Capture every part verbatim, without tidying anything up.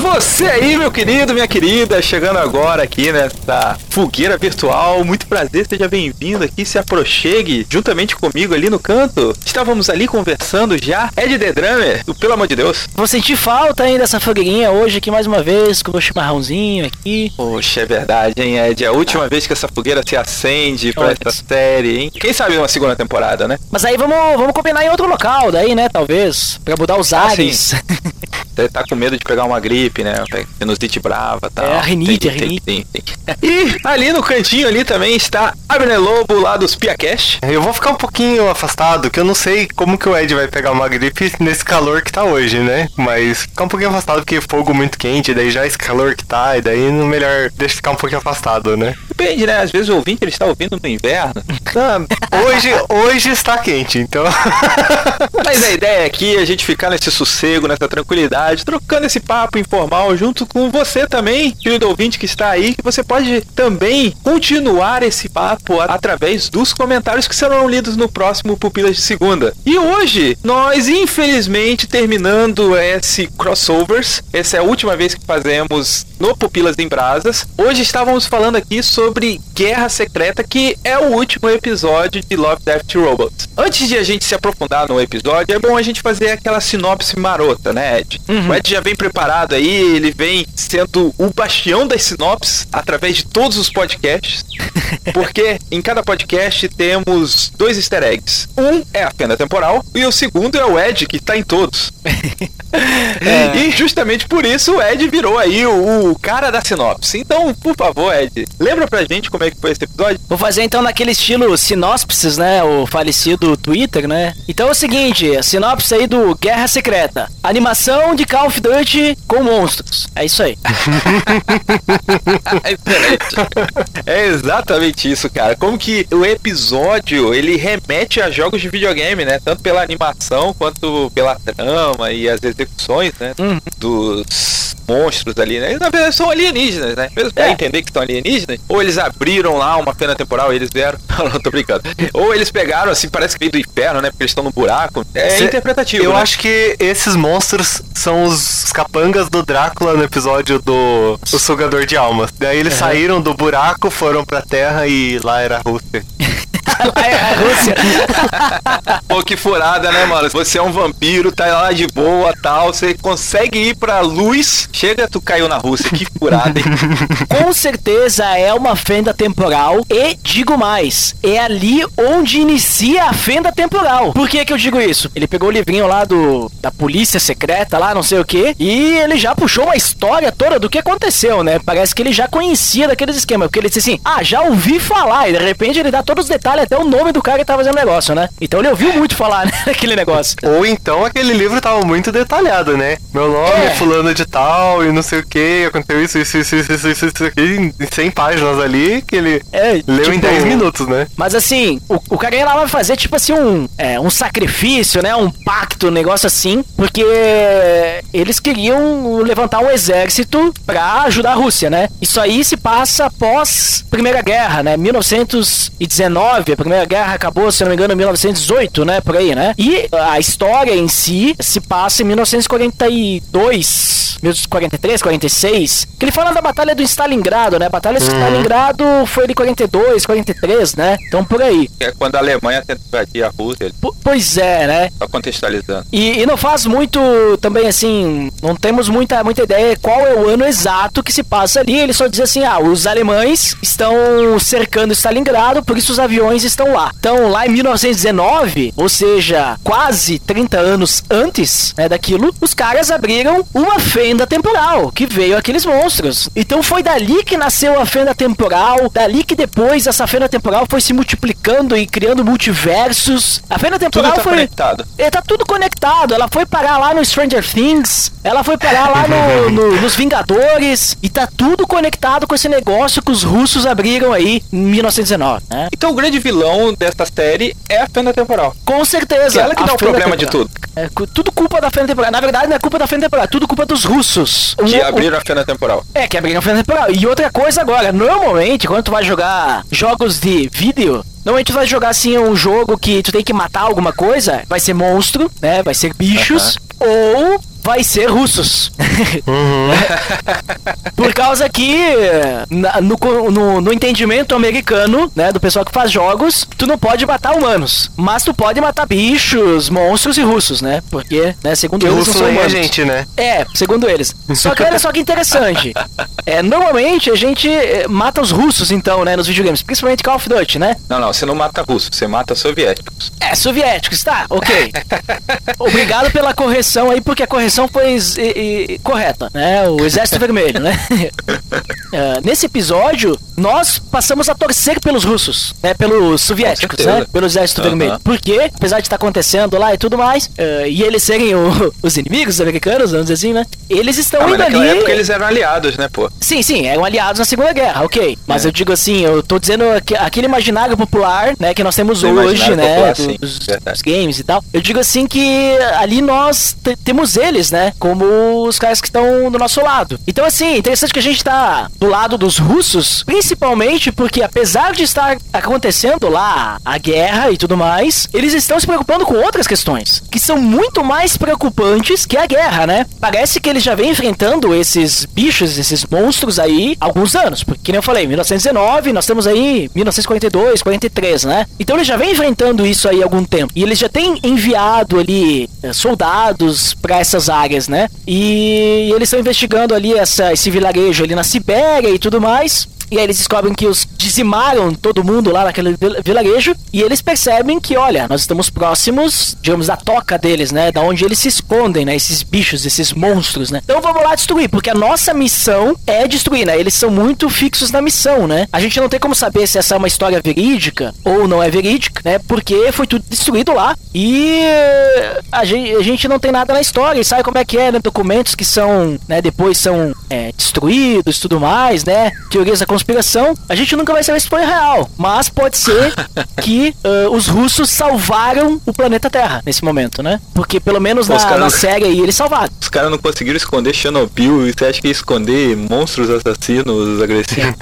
Você aí, meu querido, minha querida, chegando agora aqui nessa fogueira virtual, muito prazer, seja bem-vindo aqui, se aproxegue juntamente comigo ali no canto. Estávamos ali conversando já, Ed The Drummer, pelo amor de Deus. Vou sentir falta ainda dessa fogueirinha hoje aqui mais uma vez, com o meu chimarrãozinho aqui. Poxa, é verdade, hein, Ed, é a última ah. vez que essa fogueira se acende pra essa série, hein. Quem sabe uma segunda temporada, né? Mas aí vamos, vamos combinar em outro local, daí, né, talvez, pra mudar os ah, ares. Você tá com medo de pegar uma gripe, né? Sinusite brava e tal. É, a rinite, a rinite. E ali no cantinho ali também está Abner Lobo, lá dos PiaCast. Eu vou ficar um pouquinho afastado, que eu não sei como que o Ed vai pegar uma gripe nesse calor que tá hoje, né? Mas ficar um pouquinho afastado, porque fogo muito quente, daí já esse calor que tá, e daí no melhor deixa ficar um pouquinho afastado, né? Depende, né? Às vezes o ouvinte, ele está ouvindo no inverno. hoje, hoje está quente, então... Mas a ideia aqui é a gente ficar nesse sossego, nessa tranquilidade, trocando esse papo informal junto com você também, querido ouvinte que está aí, que você pode também continuar esse papo a- através dos comentários que serão lidos no próximo Pupilas de Segunda. E hoje, nós infelizmente terminando esse crossovers, essa é a última vez que fazemos no Pupilas em Brasas, hoje estávamos falando aqui sobre Guerra Secreta, que é o último episódio de Love, Death + Robots. Antes de a gente se aprofundar no episódio, é bom a gente fazer aquela sinopse marota, né, Ed? Uhum. O Ed já vem preparado aí, ele vem sendo o bastião das sinopses através de todos os podcasts, porque em cada podcast temos dois easter eggs. Um é a Fenda Temporal e o segundo é o Ed, que tá em todos. é. E justamente por isso o Ed virou aí o, o cara da sinopse. Então, por favor, Ed, lembra pra gente como é que foi esse episódio? Vou fazer então naquele estilo sinopses, né, o falecido Twitter, né? Então é o seguinte, a sinopse aí do Guerra Secreta, animação de Call of Duty com monstros. É isso aí. É exatamente isso, cara. Como que o episódio, ele remete a jogos de videogame, né? Tanto pela animação, quanto pela trama e as execuções, né? Hum. Dos monstros ali, né? Eles, na verdade, são alienígenas, né? Mesmo pra é. entender que são alienígenas, ou eles abriram lá uma fenda temporal e eles vieram... Não, tô brincando. Ou eles pegaram, assim, parece que veio do inferno, né? Porque eles estão no buraco. É Cê... interpretativo, Eu né? acho que esses monstros... são os capangas do Drácula no episódio do o Sugador de Almas. Daí eles uhum. saíram do buraco, foram pra terra e lá era a Rússia. Lá é a Rússia. Pô, que furada, né, mano? Você é um vampiro, tá lá de boa, tal, você consegue ir pra luz, chega, tu caiu na Rússia, que furada, hein? Com certeza é uma fenda temporal e, digo mais, é ali onde inicia a fenda temporal. Por que que eu digo isso? Ele pegou o livrinho lá do da polícia secreta lá, não sei o que, e ele já puxou uma história toda do que aconteceu, né? Parece que ele já conhecia daqueles esquemas, porque ele disse assim, ah, já ouvi falar, e de repente ele dá todos os detalhes, até o nome do cara que tava fazendo o negócio, né? Então ele ouviu muito falar, né, daquele negócio. Ou então aquele livro tava muito detalhado, né? Meu nome é fulano de tal e não sei o que, aconteceu isso, isso, isso, isso, isso, isso, isso aqui, em cem páginas ali, que ele é, leu tipo, em dez minutos, né? Mas assim, o, o cara ia lá vai fazer tipo assim um, é, um sacrifício, né? Um pacto, um negócio assim, porque eles queriam levantar um exército pra ajudar a Rússia, né? Isso aí se passa após Primeira Guerra, né? mil novecentos e dezenove, a Primeira Guerra acabou, se não me engano, em mil novecentos e dezoito, né, por aí, né? E a história em si se passa em mil novecentos e quarenta e dois, mil novecentos e quarenta e três, quarenta e seis, que ele fala da Batalha do Stalingrado, né? A Batalha do uhum. Stalingrado foi de quarenta e dois, quarenta e três, né? Então, por aí. É quando a Alemanha tenta invadir a Rússia. Ele... P- pois é, né? Só contextualizando. E, e não faz muito, também, assim, não temos muita, muita ideia qual é o ano exato que se passa ali. Ele só diz assim, ah, os alemães estão cercando Stalingrado, por isso os aviões estão lá. Então, lá em mil novecentos e dezenove, ou seja, quase trinta anos antes, né, daquilo, os caras abriram uma fenda temporal, que veio aqueles monstros. Então, foi dali que nasceu a fenda temporal, dali que depois essa fenda temporal foi se multiplicando e criando multiversos. A fenda temporal tudo tá foi... conectado. É, tá tudo conectado. Ela foi parar lá no Stranger Things, ela foi parar lá no, no, nos Vingadores, e tá tudo conectado com esse negócio que os russos abriram aí em mil novecentos e dezenove, né? Então, o grande vilão desta série é a fenda temporal. Com certeza. É ela que dá o problema de tudo. É, tudo culpa da fenda temporal. Na verdade, não é culpa da fenda temporal. Tudo culpa dos russos. Que o, abriram o... a fenda temporal. É, que abriram a fenda temporal. E outra coisa agora. Normalmente, quando tu vai jogar jogos de vídeo... Normalmente tu vai jogar assim um jogo que tu tem que matar alguma coisa, vai ser monstro, né, vai ser bichos, uhum. ou vai ser russos. Uhum. Por causa que, na, no, no, no entendimento americano, né, do pessoal que faz jogos, tu não pode matar humanos, mas tu pode matar bichos, monstros e russos, né? Porque, né, segundo eles, não são humanos. É gente, né? É, segundo eles. Só que olha só que interessante. É, normalmente a gente mata os russos, então, né, nos videogames, principalmente Call of Duty, né? Não, não, você não mata russos, você mata soviéticos. É, soviéticos, tá, ok. Obrigado pela correção aí, porque a correção foi e, e, correta, né? O Exército Vermelho, né? Uh, nesse episódio, nós passamos a torcer pelos russos, né? Pelos soviéticos, né? Pelo Exército uhum. Vermelho. Porque, apesar de estar acontecendo lá e tudo mais, uh, e eles serem o, os inimigos americanos, vamos dizer assim, né? Eles estão ah, indo naquela ali... naquela época eles eram aliados, né, pô? Sim, sim, eram aliados na Segunda Guerra, ok. Mas é. eu digo assim, eu tô dizendo que aquele imaginário popular, né? Que nós temos hoje, né? Popular, do, sim, dos, dos games e tal. Eu digo assim que ali nós t- temos eles, né? Como os caras que estão do nosso lado. Então, assim, interessante que a gente tá do lado dos russos, principalmente porque, apesar de estar acontecendo lá a guerra e tudo mais, eles estão se preocupando com outras questões, que são muito mais preocupantes que a guerra, né? Parece que eles já vêm enfrentando esses bichos, esses monstros aí, há alguns anos, porque, como eu falei, mil novecentos e dezenove, nós temos aí mil novecentos e quarenta e dois, quarenta e três, né? Então, eles já vêm enfrentando isso aí há algum tempo. E eles já têm enviado ali soldados pra essas áreas, né? E eles estão investigando ali essa, esse vilarejo ali na Sibéria e tudo mais. E aí eles descobrem que os dizimaram todo mundo lá naquele vilarejo. E eles percebem que, olha, nós estamos próximos, digamos, da toca deles, né? Da onde eles se escondem, né? Esses bichos, esses monstros, né? Então vamos lá destruir, porque a nossa missão é destruir, né? Eles são muito fixos na missão, né? A gente não tem como saber se essa é uma história verídica ou não é verídica, né? Porque foi tudo destruído lá. E a gente, a gente não tem nada na história. E sabe como é que é, né? Documentos que são, né? Depois são é, destruídos e tudo mais, né? Teorias da conspiração, a gente nunca vai saber se foi real, mas pode ser que uh, os russos salvaram o planeta Terra nesse momento, né? Porque pelo menos na, na não... série aí eles salvaram. Os caras não conseguiram esconder Chernobyl e você acha que ia esconder monstros assassinos agressivos?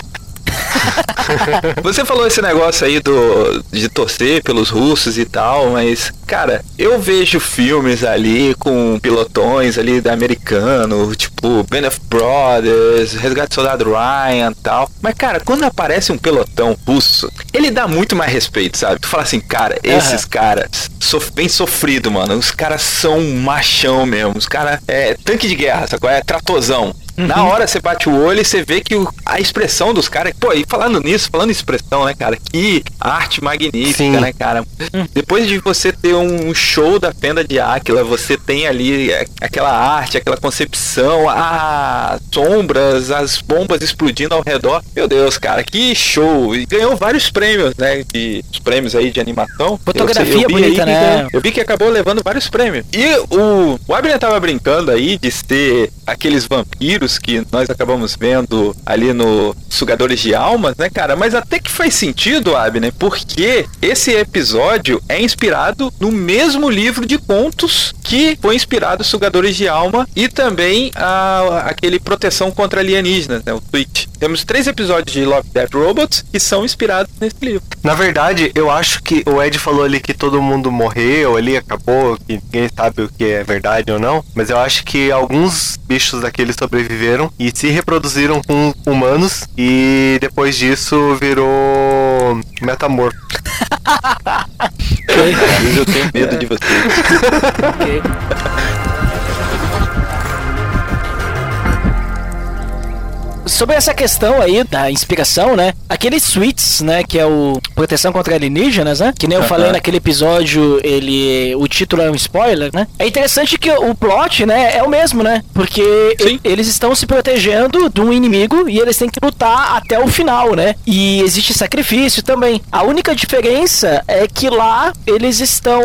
Você falou esse negócio aí do, de torcer pelos russos e tal, mas, cara, eu vejo filmes ali com pilotões ali da americano, tipo Band of Brothers, Resgate do Soldado Ryan e tal, mas, cara, quando aparece um pelotão russo, ele dá muito mais respeito, sabe? Tu fala assim, cara, esses uhum. caras, sof- bem sofrido, mano, os caras são machão mesmo, os caras, é tanque de guerra, sabe? É tratozão. Na hora você bate o olho e você vê que o, a expressão dos caras... Pô, e falando nisso, falando em expressão, né, cara? Que arte magnífica, sim, né, cara? Hum. Depois de você ter um show da Fenda de Áquila, você tem ali aquela arte, aquela concepção, as sombras, as bombas explodindo ao redor. Meu Deus, cara, que show! E ganhou vários prêmios, né? De, os prêmios aí de animação. Fotografia eu, eu bonita, aí, né? Eu vi que acabou levando vários prêmios. E o, o Abner tava brincando aí de ser aqueles vampiros que nós acabamos vendo ali no Sugadores de Almas, né, cara? Mas até que faz sentido, Abner, porque esse episódio é inspirado no mesmo livro de contos que foi inspirado Sugadores de Alma e também a, aquele Proteção contra Alienígenas, né, o Twitch. Temos três episódios de Love, Death + Robots que são inspirados nesse livro. Na verdade, eu acho que o Ed falou ali que todo mundo morreu, ali acabou, que ninguém sabe o que é verdade ou não, mas eu acho que alguns bichos daqueles sobreviveram e se reproduziram com humanos e depois disso virou metamorfo. Okay. Eu tenho medo de vocês. Okay. Sobre essa questão aí da inspiração, né? Aqueles suítes, né? Que é o Proteção contra Alienígenas, né? Que nem eu falei naquele episódio, ele... O título é um spoiler, né? É interessante que o plot, né? É o mesmo, né? Porque e- eles estão se protegendo de um inimigo e eles têm que lutar até o final, né? E existe sacrifício também. A única diferença é que lá eles estão...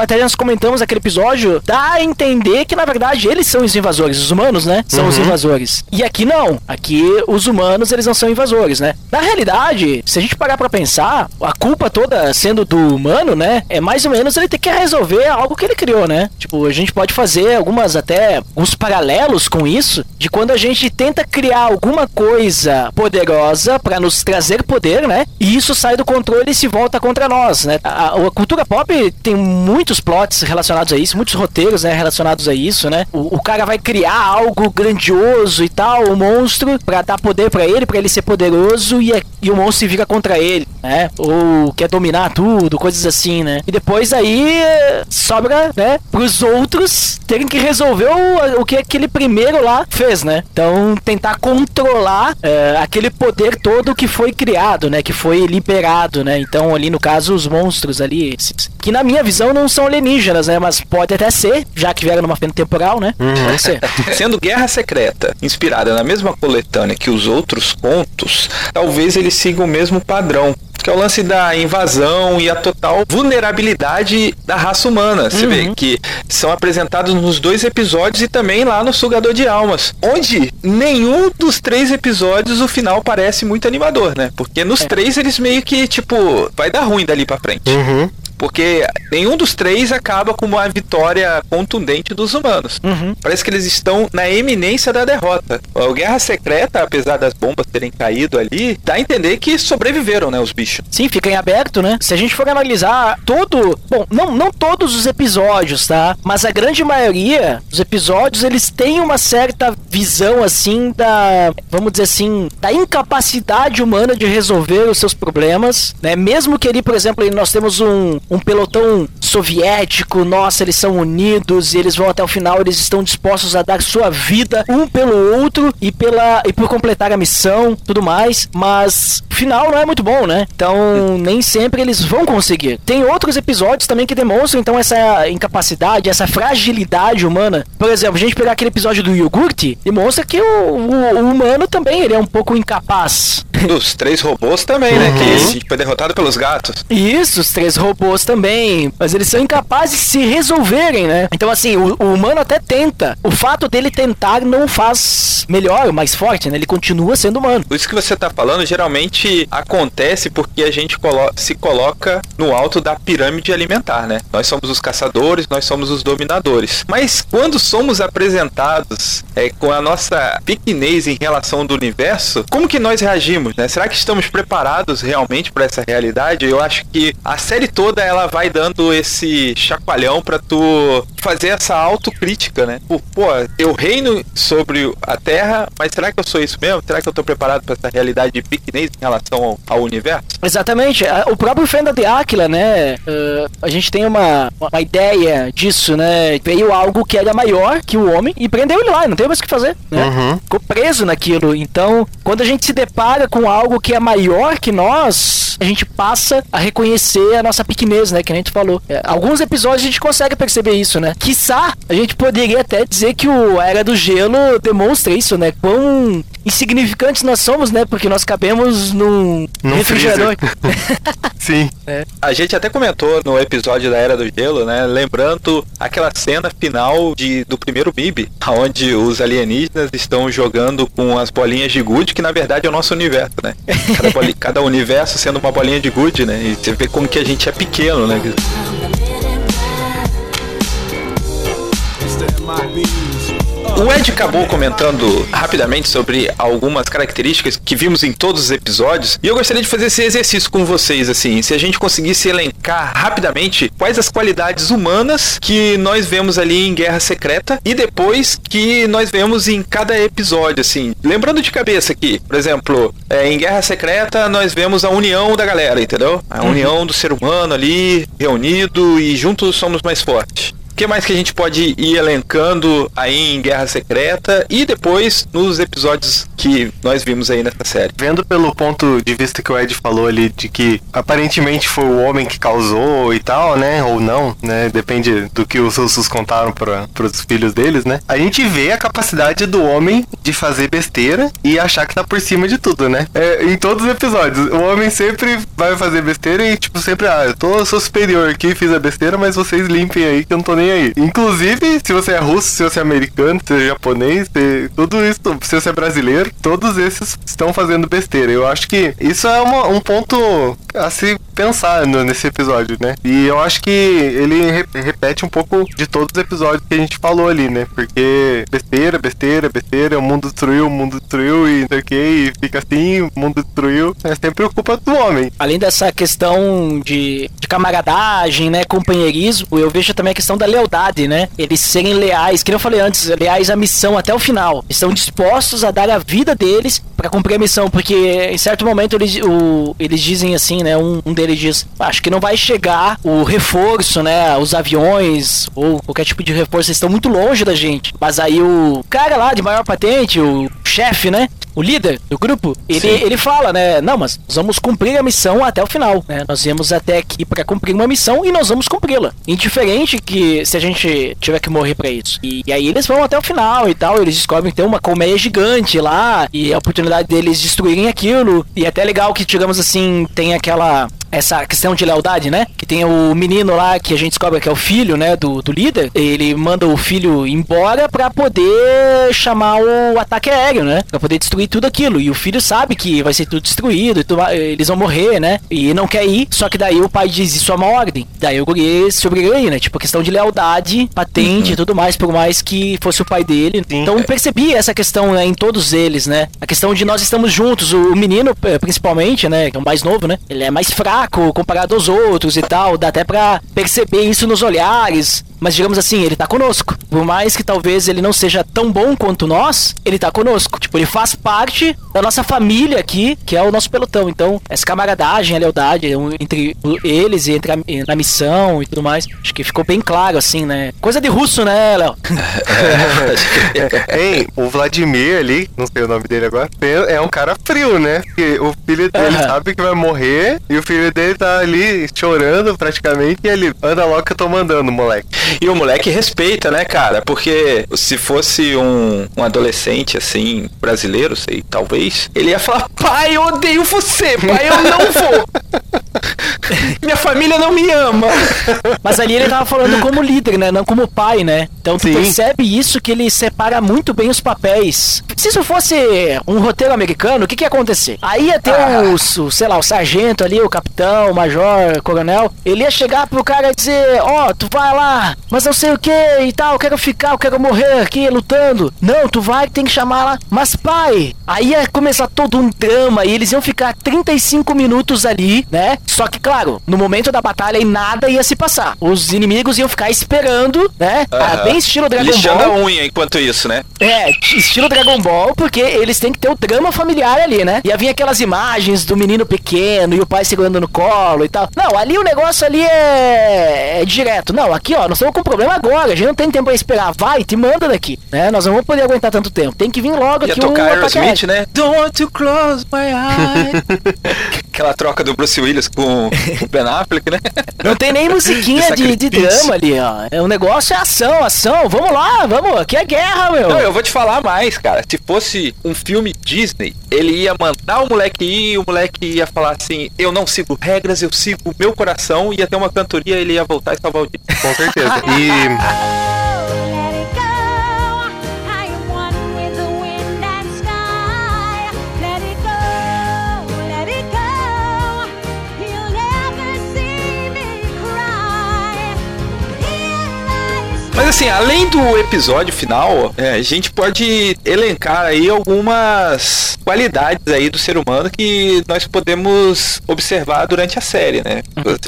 Até nós comentamos aquele episódio, dá a entender que, na verdade, eles são os invasores. Os humanos, né? São uhum. os invasores. E aqui não. Aqui que os humanos, eles não são invasores, né? Na realidade, se a gente parar pra pensar, a culpa toda sendo do humano, né, é mais ou menos ele ter que resolver algo que ele criou, né? Tipo, a gente pode fazer algumas até, alguns paralelos com isso, de quando a gente tenta criar alguma coisa poderosa pra nos trazer poder, né? E isso sai do controle e se volta contra nós, né? A, a cultura pop tem muitos plots relacionados a isso, muitos roteiros, né, relacionados a isso, né? O, o cara vai criar algo grandioso e tal, um monstro, pra dar poder pra ele, pra ele ser poderoso, e, é, e o monstro se vira contra ele, né? Ou quer dominar tudo, coisas assim, né? E depois aí sobra, né, pros outros terem que resolver o, o que aquele primeiro lá fez, né? Então tentar controlar é, aquele poder todo que foi criado, né? Que foi liberado, né? Então ali no caso os monstros ali, que na minha visão não são alienígenas, né? Mas pode até ser, já que vieram numa fenda temporal, né? Hum. Pode ser. Sendo Guerra Secreta inspirada na mesma coletânea que os outros contos, talvez ele siga o mesmo padrão, que é o lance da invasão e a total vulnerabilidade da raça humana. Você uhum. vê que são apresentados nos dois episódios e também lá no Sugador de Almas, onde nenhum dos três episódios o final parece muito animador, né? Porque nos é. três eles meio que, tipo, vai dar ruim dali pra frente. Uhum. Porque nenhum dos três acaba com uma vitória contundente dos humanos. Uhum. Parece que eles estão na eminência da derrota. A Guerra Secreta, apesar das bombas terem caído ali, dá a entender que sobreviveram, né, os bichos. Sim, fica em aberto, né? Se a gente for analisar todo... Bom, não, não todos os episódios, tá? Mas a grande maioria dos episódios, eles têm uma certa visão, assim, da... Vamos dizer assim, da incapacidade humana de resolver os seus problemas, né? Mesmo que ali, por exemplo, nós temos um... um pelotão soviético, nossa, eles são unidos e eles vão até o final, eles estão dispostos a dar sua vida um pelo outro e, pela, e por completar a missão, tudo mais, mas o final não é muito bom, né? Então nem sempre eles vão conseguir. Tem outros episódios também que demonstram então essa incapacidade, essa fragilidade humana. Por exemplo, a gente pegar aquele episódio do iogurte, demonstra que o, o, o humano também, ele é um pouco incapaz. Os três robôs também, uhum. né? Que foi derrotado pelos gatos. Isso, os três robôs também. Mas eles são incapazes de se resolverem, né? Então, assim, o, o humano até tenta. O fato dele tentar não faz melhor, mais forte, né? Ele continua sendo humano. Isso que você tá falando geralmente acontece porque a gente colo- se coloca no alto da pirâmide alimentar, né? Nós somos os caçadores, nós somos os dominadores. Mas quando somos apresentados é, com a nossa pequenez em relação do universo, como que nós reagimos? Né? Será que estamos preparados realmente para essa realidade? Eu acho que a série toda ela vai dando esse chacoalhão para tu fazer essa autocrítica, né? Pô, pô, eu reino sobre a Terra, mas será que eu sou isso mesmo? Será que eu tô preparado para essa realidade de pequenez em relação ao, ao universo? Exatamente. O próprio Fenda de Áquila, né? Uh, a gente tem uma, uma ideia disso, né? Veio algo que era maior que o homem e prendeu ele lá, não tem mais o que fazer, né? Uhum. Ficou preso naquilo. Então, quando a gente se depara com algo que é maior que nós, a gente passa a reconhecer a nossa pequenez, né, que a gente falou. É, alguns episódios a gente consegue perceber isso, né? Quiçá, a gente poderia até dizer que o Era do Gelo demonstra isso, né? Quão insignificantes nós somos, né? Porque nós cabemos num Não refrigerador. Sim. É. A gente até comentou no episódio da Era do Gelo, né? Lembrando aquela cena final de, do primeiro M I B, onde os alienígenas estão jogando com as bolinhas de gude, que na verdade é o nosso universo. Né? Cada, boli- cada universo sendo uma bolinha de gude, né? E você vê como que a gente é pequeno, né? O Ed acabou comentando rapidamente sobre algumas características que vimos em todos os episódios, e eu gostaria de fazer esse exercício com vocês, assim, se a gente conseguisse elencar rapidamente quais as qualidades humanas que nós vemos ali em Guerra Secreta, e depois que nós vemos em cada episódio, assim, lembrando de cabeça aqui, por exemplo, é, em Guerra Secreta nós vemos a união da galera, entendeu? A união do ser humano ali, reunido, e juntos somos mais fortes. O que mais que a gente pode ir elencando aí em Guerra Secreta e depois nos episódios que nós vimos aí nessa série? Vendo pelo ponto de vista que o Ed falou ali, de que aparentemente foi o homem que causou e tal, né? Ou não, né? Depende do que os russos contaram pra, pros filhos deles, né? A gente vê a capacidade do homem de fazer besteira e achar que tá por cima de tudo, né? É, em todos os episódios, o homem sempre vai fazer besteira e, tipo, sempre, ah, eu, tô, eu sou superior aqui, fiz a besteira, mas vocês limpem aí que eu não tô nem aí. Inclusive, se você é russo, se você é americano, se você é japonês, se... tudo isso, se você é brasileiro, todos esses estão fazendo besteira. Eu acho que isso é uma, um ponto a se pensar no, nesse episódio, né? E eu acho que ele re- repete um pouco de todos os episódios que a gente falou ali, né? Porque besteira, besteira, besteira, o mundo destruiu, o mundo destruiu e não sei o que, e fica assim, o mundo destruiu. É sempre a culpa do homem. Além dessa questão de, de camaradagem, né? Companheirismo, eu vejo também a questão da lealdade, né? Eles serem leais, que nem eu falei antes, leais à missão até o final. Estão dispostos a dar a vida deles pra cumprir a missão, porque em certo momento eles, o, eles dizem assim, né? Um, um deles diz, acho que não vai chegar o reforço, né? Os aviões ou qualquer tipo de reforço, eles estão muito longe da gente. Mas aí o cara lá de maior patente, o chefe, né? O líder do grupo, ele, ele fala, né? Não, mas nós vamos cumprir a missão até o final, né? Nós viemos até aqui pra cumprir uma missão e nós vamos cumpri-la. Indiferente que se a gente tiver que morrer pra isso. E, e aí eles vão até o final e tal. Eles descobrem que tem uma colmeia gigante lá e a oportunidade deles destruírem aquilo. E até é legal que, digamos assim, tem aquela... essa questão de lealdade, né? Que tem o menino lá que a gente descobre que é o filho, né? Do, do líder. Ele manda o filho embora pra poder chamar o ataque aéreo, né? Pra poder destruir tudo aquilo. E o filho sabe que vai ser tudo destruído. E tu, eles vão morrer, né? E não quer ir. Só que daí o pai diz isso é uma ordem. Daí o guri se obriga a ir, né? Tipo, a questão de lealdade, patente e uhum. tudo mais. Por mais que fosse o pai dele. Sim. Então percebi essa questão, né, em todos eles, né? A questão de nós estamos juntos. O, o menino, principalmente, né? Que é o mais novo, né? Ele é mais fraco comparado aos outros e tal, dá até pra perceber isso nos olhares, mas digamos assim, ele tá conosco, por mais que talvez ele não seja tão bom quanto nós, ele tá conosco, tipo, ele faz parte da nossa família aqui, que é o nosso pelotão, então, essa camaradagem, a lealdade entre eles e entre a, na missão e tudo mais, acho que ficou bem claro, assim, né, coisa de russo, né, Léo? Ei, o Vladimir ali, não sei o nome dele agora, é um cara frio, né, porque o filho dele uhum. sabe que vai morrer, e o filho O filho dele tá ali chorando praticamente e ele anda logo que eu tô mandando, moleque. E o moleque respeita, né, cara? Porque se fosse um, um adolescente, assim, brasileiro, sei, talvez, ele ia falar, pai, eu odeio você, pai, eu não vou. Minha família não me ama. Mas ali ele tava falando como líder, né? Não como pai, né? Então tu Sim. percebe isso, que ele separa muito bem os papéis. Se isso fosse um roteiro americano, o que que ia acontecer? Aí ia ter ah. o, sei lá, o sargento ali, o capitão, o major, o coronel. Ele ia chegar pro cara e dizer, ó, oh, tu vai lá, mas não sei o que e tal, eu quero ficar, eu quero morrer aqui lutando. Não, tu vai, tem que chamar lá. Mas pai, aí ia começar todo um drama e eles iam ficar trinta e cinco minutos ali, né? Só que, claro, no momento da batalha e nada ia se passar. Os inimigos iam ficar esperando, né? Uhum. Ah, bem estilo Dragon Lixando Ball. Lixando a unha enquanto isso, né? É, estilo Dragon Ball, porque eles têm que ter o drama familiar ali, né? Ia vir aquelas imagens do menino pequeno e o pai segurando no colo e tal. Não, ali o negócio ali é, é direto. Não, aqui, ó, nós estamos com problema agora. A gente não tem tempo pra esperar. Vai, te manda daqui, né? Nós não vamos poder aguentar tanto tempo. Tem que vir logo ia aqui tocar o Aerosmith, né? Don't want to close my eyes. Aquela troca do Bruce Willis com... o Ben Affleck, né? Não tem nem musiquinha de, de, de drama ali, ó. O negócio é ação, ação. Vamos lá, vamos. Aqui é guerra, meu. Não, eu vou te falar mais, cara. Se fosse um filme Disney, ele ia mandar o moleque ir, o moleque ia falar assim, eu não sigo regras, eu sigo o meu coração, ia ter uma cantoria, ele ia voltar e salvar o dia. Com certeza. E... Mas assim, além do episódio final, é, a gente pode elencar aí algumas qualidades aí do ser humano que nós podemos observar durante a série, né?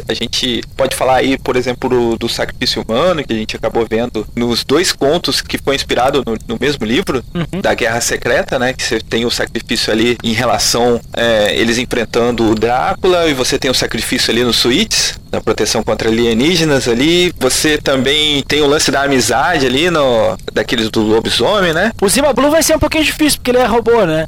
A gente pode falar aí, por exemplo, do, do sacrifício humano, que a gente acabou vendo nos dois contos que foi inspirado no, no mesmo livro, uhum. da Guerra Secreta, né? Que você tem o sacrifício ali em relação, é, eles enfrentando o Drácula, e você tem o sacrifício ali nos suítes, na proteção contra alienígenas ali. Você também tem o lance da amizade ali, no, daqueles do lobisomem, né? O Zima Blue vai ser um pouquinho difícil, porque ele é robô, né?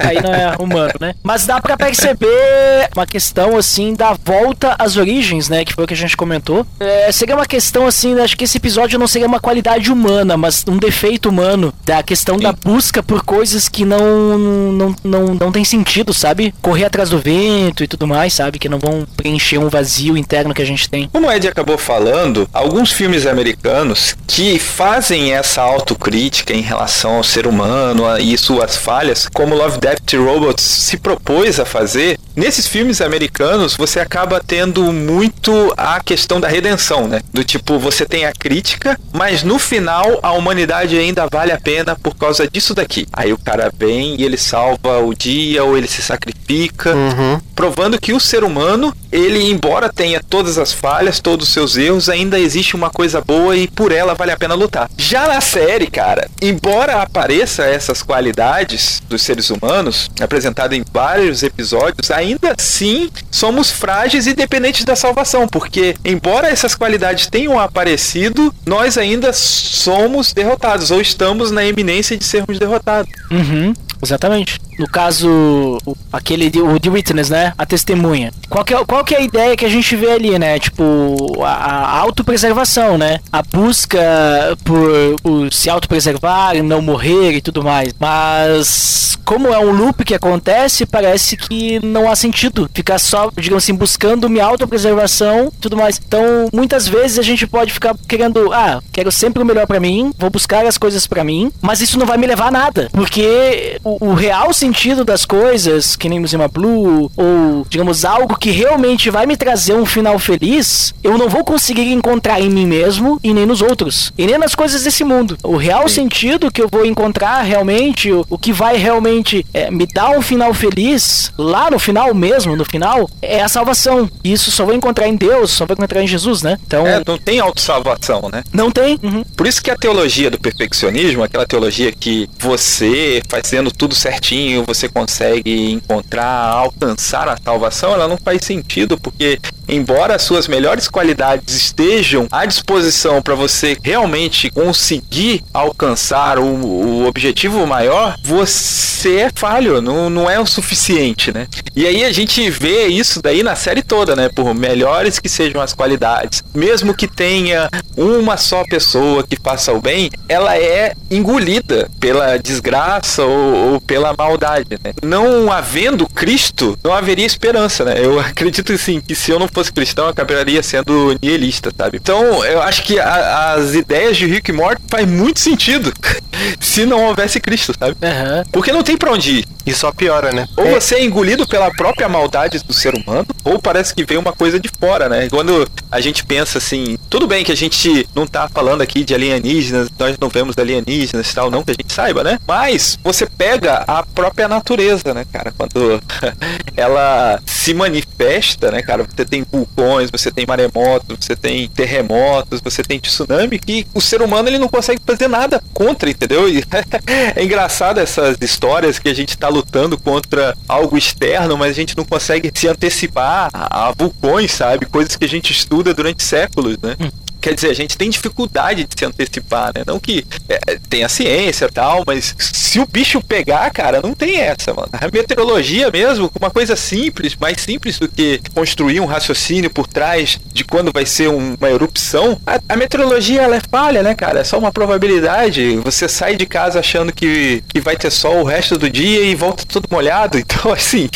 Aí não é humano, né? Mas dá pra perceber uma questão, assim, da volta às origens, né? Que foi o que a gente comentou. É, seria uma questão, assim, acho que esse episódio não seria uma qualidade humana, mas um defeito humano, da questão Sim. da busca por coisas que não, não, não, não tem sentido, sabe? Correr atrás do vento e tudo mais, sabe? Que não vão preencher um vazio interno no que a gente tem. Como o Ed acabou falando, alguns filmes americanos que fazem essa autocrítica em relação ao ser humano e suas falhas, como Love, Death + Robots se propôs a fazer, nesses filmes americanos você acaba tendo muito a questão da redenção, né? Do tipo, você tem a crítica, mas no final a humanidade ainda vale a pena por causa disso daqui. Aí o cara vem e ele salva o dia, ou ele se sacrifica, uhum. provando que o ser humano, ele embora tenha todas as falhas, todos os seus erros, ainda existe uma coisa boa e por ela vale a pena lutar. Já na série, cara, embora apareça essas qualidades dos seres humanos, apresentado em vários episódios, ainda assim somos frágeis e dependentes da salvação, porque embora essas qualidades tenham aparecido, nós ainda somos derrotados, ou estamos na iminência de sermos derrotados. Uhum. Exatamente. No caso, aquele, o The Witness, né? A testemunha. Qual que, é, qual que é a ideia que a gente vê ali, né? Tipo, a, a autopreservação, né? A busca por, por se autopreservar, não morrer e tudo mais. Mas, como é um loop que acontece, parece que não há sentido ficar só, digamos assim, buscando minha autopreservação e tudo mais. Então, muitas vezes a gente pode ficar querendo, ah, quero sempre o melhor pra mim, vou buscar as coisas pra mim, mas isso não vai me levar a nada, porque o real sentido das coisas, que nem o Zima Blue, ou, digamos, algo que realmente vai me trazer um final feliz, eu não vou conseguir encontrar em mim mesmo e nem nos outros, e nem nas coisas desse mundo. O real Sim. sentido que eu vou encontrar realmente, o, o que vai realmente é, me dar um final feliz, lá no final mesmo, no final, é a salvação. Isso só vou encontrar em Deus, só vou encontrar em Jesus, né? Então, é, não tem autossalvação, né? Não tem. Uhum. Por isso que a teologia do perfeccionismo, aquela teologia que você fazendo tudo certinho, você consegue encontrar, alcançar a salvação, ela não faz sentido, porque embora as suas melhores qualidades estejam à disposição para você realmente conseguir alcançar o, o objetivo maior, você é falho, não, não é o suficiente, né? E aí a gente vê isso daí na série toda, né? Por melhores que sejam as qualidades, mesmo que tenha uma só pessoa que faça o bem, ela é engolida pela desgraça ou ou pela maldade, né? Não havendo Cristo, não haveria esperança, né? Eu acredito, sim, que se eu não fosse cristão, eu acabaria sendo niilista, sabe? Então, eu acho que a, as ideias de Rick Morty faz muito sentido se não houvesse Cristo, sabe? Uhum. Porque não tem pra onde ir. E só piora, né? Ou é. Você é engolido pela própria maldade do ser humano, ou parece que vem uma coisa de fora, né? Quando a gente pensa assim, tudo bem que a gente não tá falando aqui de alienígenas, nós não vemos alienígenas e tal, não que a gente saiba, né? Mas você pega a própria natureza, né, cara? Quando ela se manifesta, né, cara? Você tem vulcões, você tem maremotos, você tem terremotos, você tem tsunami, que o ser humano ele não consegue fazer nada contra, entendeu? E é engraçado essas histórias que a gente tá lutando contra algo externo, mas a gente não consegue se antecipar a vulcões, sabe? Coisas que a gente estuda durante séculos, né? Hum. Quer dizer, a gente tem dificuldade de se antecipar, né? Não que é, tenha ciência e tal, mas se o bicho pegar, cara, não tem essa, mano. A meteorologia mesmo, uma coisa simples, mais simples do que construir um raciocínio por trás de quando vai ser um, uma erupção. A, a meteorologia, ela é falha, né, cara? É só uma probabilidade. Você sai de casa achando que, que vai ter sol o resto do dia e volta todo molhado. Então, assim,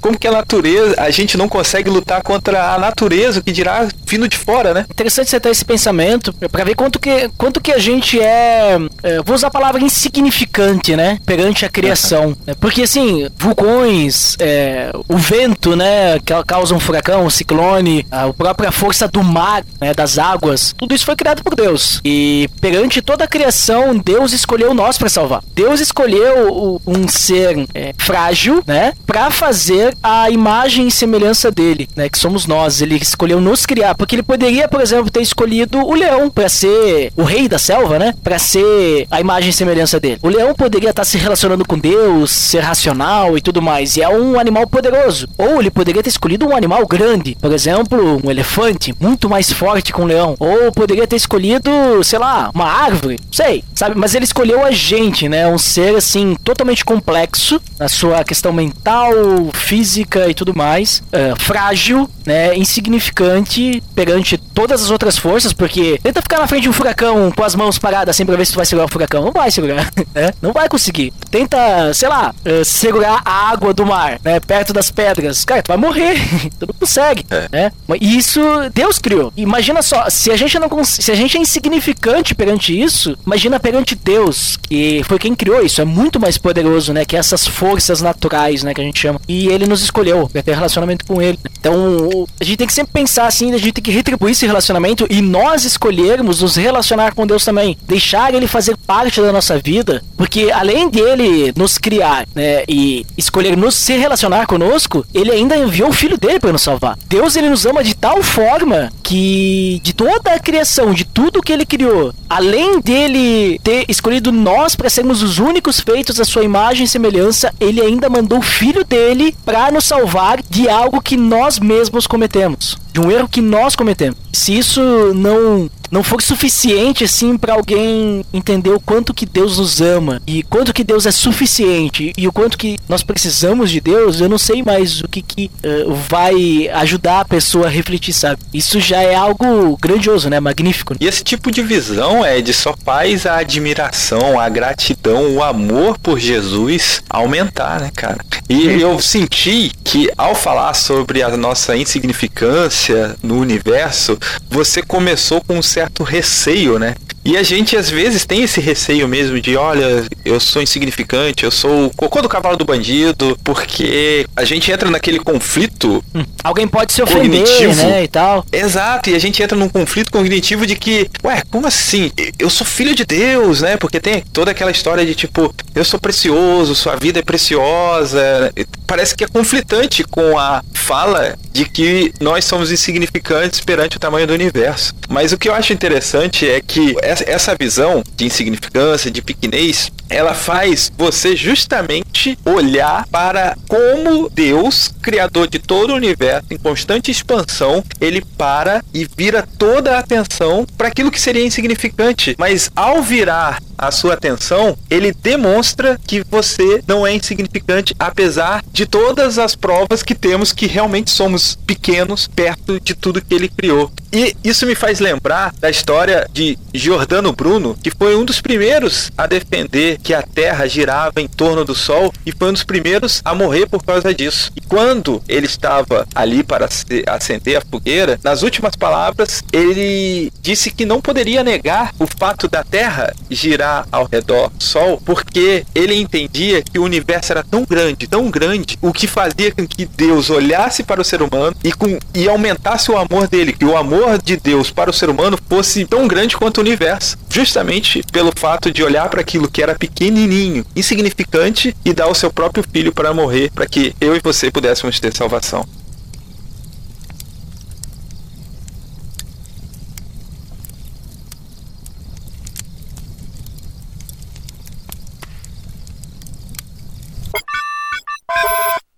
como que a natureza... A gente não consegue lutar contra a natureza, o que dirá vindo de fora, né? Interessante você ter esse pensamento, pra ver quanto que, quanto que a gente é, é, vou usar a palavra insignificante, né, perante a criação, né? Porque assim, vulcões, é, o vento, né, que causa um furacão, um ciclone, a própria força do mar, né, das águas, tudo isso foi criado por Deus, e perante toda a criação, Deus escolheu nós pra salvar. Deus escolheu um ser é, frágil, né, pra fazer a imagem e semelhança dele, né, que somos nós. Ele escolheu nos criar, porque ele poderia, por exemplo, ter escolhido o leão pra ser o rei da selva, né? Pra ser a imagem e semelhança dele. O leão poderia estar se relacionando com Deus, ser racional e tudo mais, e é um animal poderoso. Ou ele poderia ter escolhido um animal grande, por exemplo, um elefante, muito mais forte que um leão. Ou poderia ter escolhido, sei lá, uma árvore, sei, sabe? Mas ele escolheu a gente, né? Um ser, assim, totalmente complexo na sua questão mental, física e tudo mais, uh, frágil, né? Insignificante perante todas as outras forças, porque tenta ficar na frente de um furacão com as mãos paradas assim pra ver se tu vai segurar o furacão. Não vai segurar, né? Não vai conseguir. Tenta, sei lá, uh, segurar a água do mar, né? Perto das pedras. Cara, tu vai morrer. Tu não consegue, é. né? E isso Deus criou. Imagina só, se a gente não cons- se a gente é insignificante perante isso, imagina perante Deus, que foi quem criou isso. É muito mais poderoso, né? Que essas forças naturais, né? Que a gente chama. E ele nos escolheu pra ter relacionamento com ele. Então, a gente tem que sempre pensar assim, a gente tem que retribuir esse relacionamento e nós escolhermos nos relacionar com Deus também. Deixar ele fazer parte da nossa vida, porque além dele nos criar, né, e escolher nos se relacionar conosco, ele ainda enviou o filho dele para nos salvar. Deus, ele nos ama de tal forma que de toda a criação, de tudo que ele criou, além dele ter escolhido nós para sermos os únicos feitos da sua imagem e semelhança, ele ainda mandou o filho dele para nos salvar de algo que nós mesmos cometemos, de um erro que nós cometemos. Se isso não não for suficiente assim pra alguém entender o quanto que Deus nos ama e quanto que Deus é suficiente e o quanto que nós precisamos de Deus, eu não sei mais o que que uh, vai ajudar a pessoa a refletir, sabe? Isso já é algo grandioso, né? Magnífico. E esse tipo de visão, Ed, só faz a admiração, a gratidão, o amor por Jesus aumentar, né, cara? E eu senti que ao falar sobre a nossa insignificância no universo, você começou com um certo receio, né? E a gente às vezes tem esse receio mesmo de, olha, eu sou insignificante, eu sou o cocô do cavalo do bandido, porque a gente entra naquele conflito... Hum. Alguém pode se ofender, cognitivo, né, e tal. Exato, e a gente entra num conflito cognitivo de que, ué, como assim? Eu sou filho de Deus, né? Porque tem toda aquela história de, tipo, eu sou precioso, sua vida é preciosa. Parece que é conflitante com a fala de que nós somos insignificantes perante o tamanho do universo. Mas o que eu acho interessante é que essa visão de insignificância, de pequenez, ela faz você justamente olhar para como Deus, criador de todo o universo, em constante expansão, ele para e vira toda a atenção para aquilo que seria insignificante. Mas ao virar a sua atenção, ele demonstra que você não é insignificante, apesar de todas as provas que temos que realmente somos pequenos perto de tudo que ele criou. E isso me faz lembrar da história de Giordano Bruno, que foi um dos primeiros a defender que a Terra girava em torno do Sol e foi um dos primeiros a morrer por causa disso. E quando ele estava ali para acender a fogueira, nas últimas palavras, ele disse que não poderia negar o fato da Terra girar ao redor do Sol, porque ele entendia que o universo era tão grande, tão grande, o que fazia com que Deus olhasse para o ser humano e, com, e aumentasse o amor dele, que o amor de Deus para o ser humano fosse tão grande quanto o universo, justamente pelo fato de olhar para aquilo que era pequenininho, insignificante, e dar o seu próprio filho para morrer, para que eu e você pudéssemos ter salvação.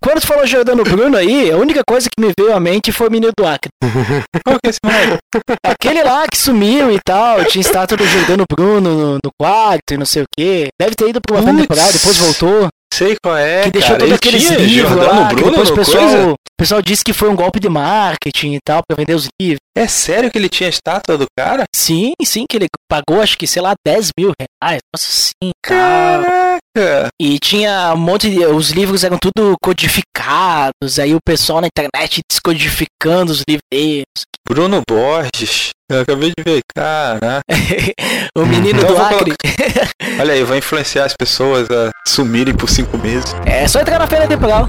Quando tu falou Giordano Bruno aí, a única coisa que me veio à mente foi o menino do Acre. Qual que é esse moleque? Aquele lá que sumiu e tal, tinha estátua do Giordano Bruno no, no quarto e não sei o quê. Deve ter ido pra uma Uts. temporada, depois voltou. Sei qual é, que deixou todo aquele livro lá, Bruno, que depois o pessoal, pessoal disse que foi um golpe de marketing e tal, pra vender os livros. É sério que ele tinha a estátua do cara? Sim, sim, que ele pagou, acho que, sei lá, dez mil reais. Nossa, sim, cara. Caraca! E tinha um monte de... Os livros eram tudo codificados, aí o pessoal na internet descodificando os livros. Bruno Borges. Eu acabei de ver, cara. O menino então, do Acre. Colocar... Olha aí, vai influenciar as pessoas a sumirem por cinco meses. É só entrar na Fenda Temporal.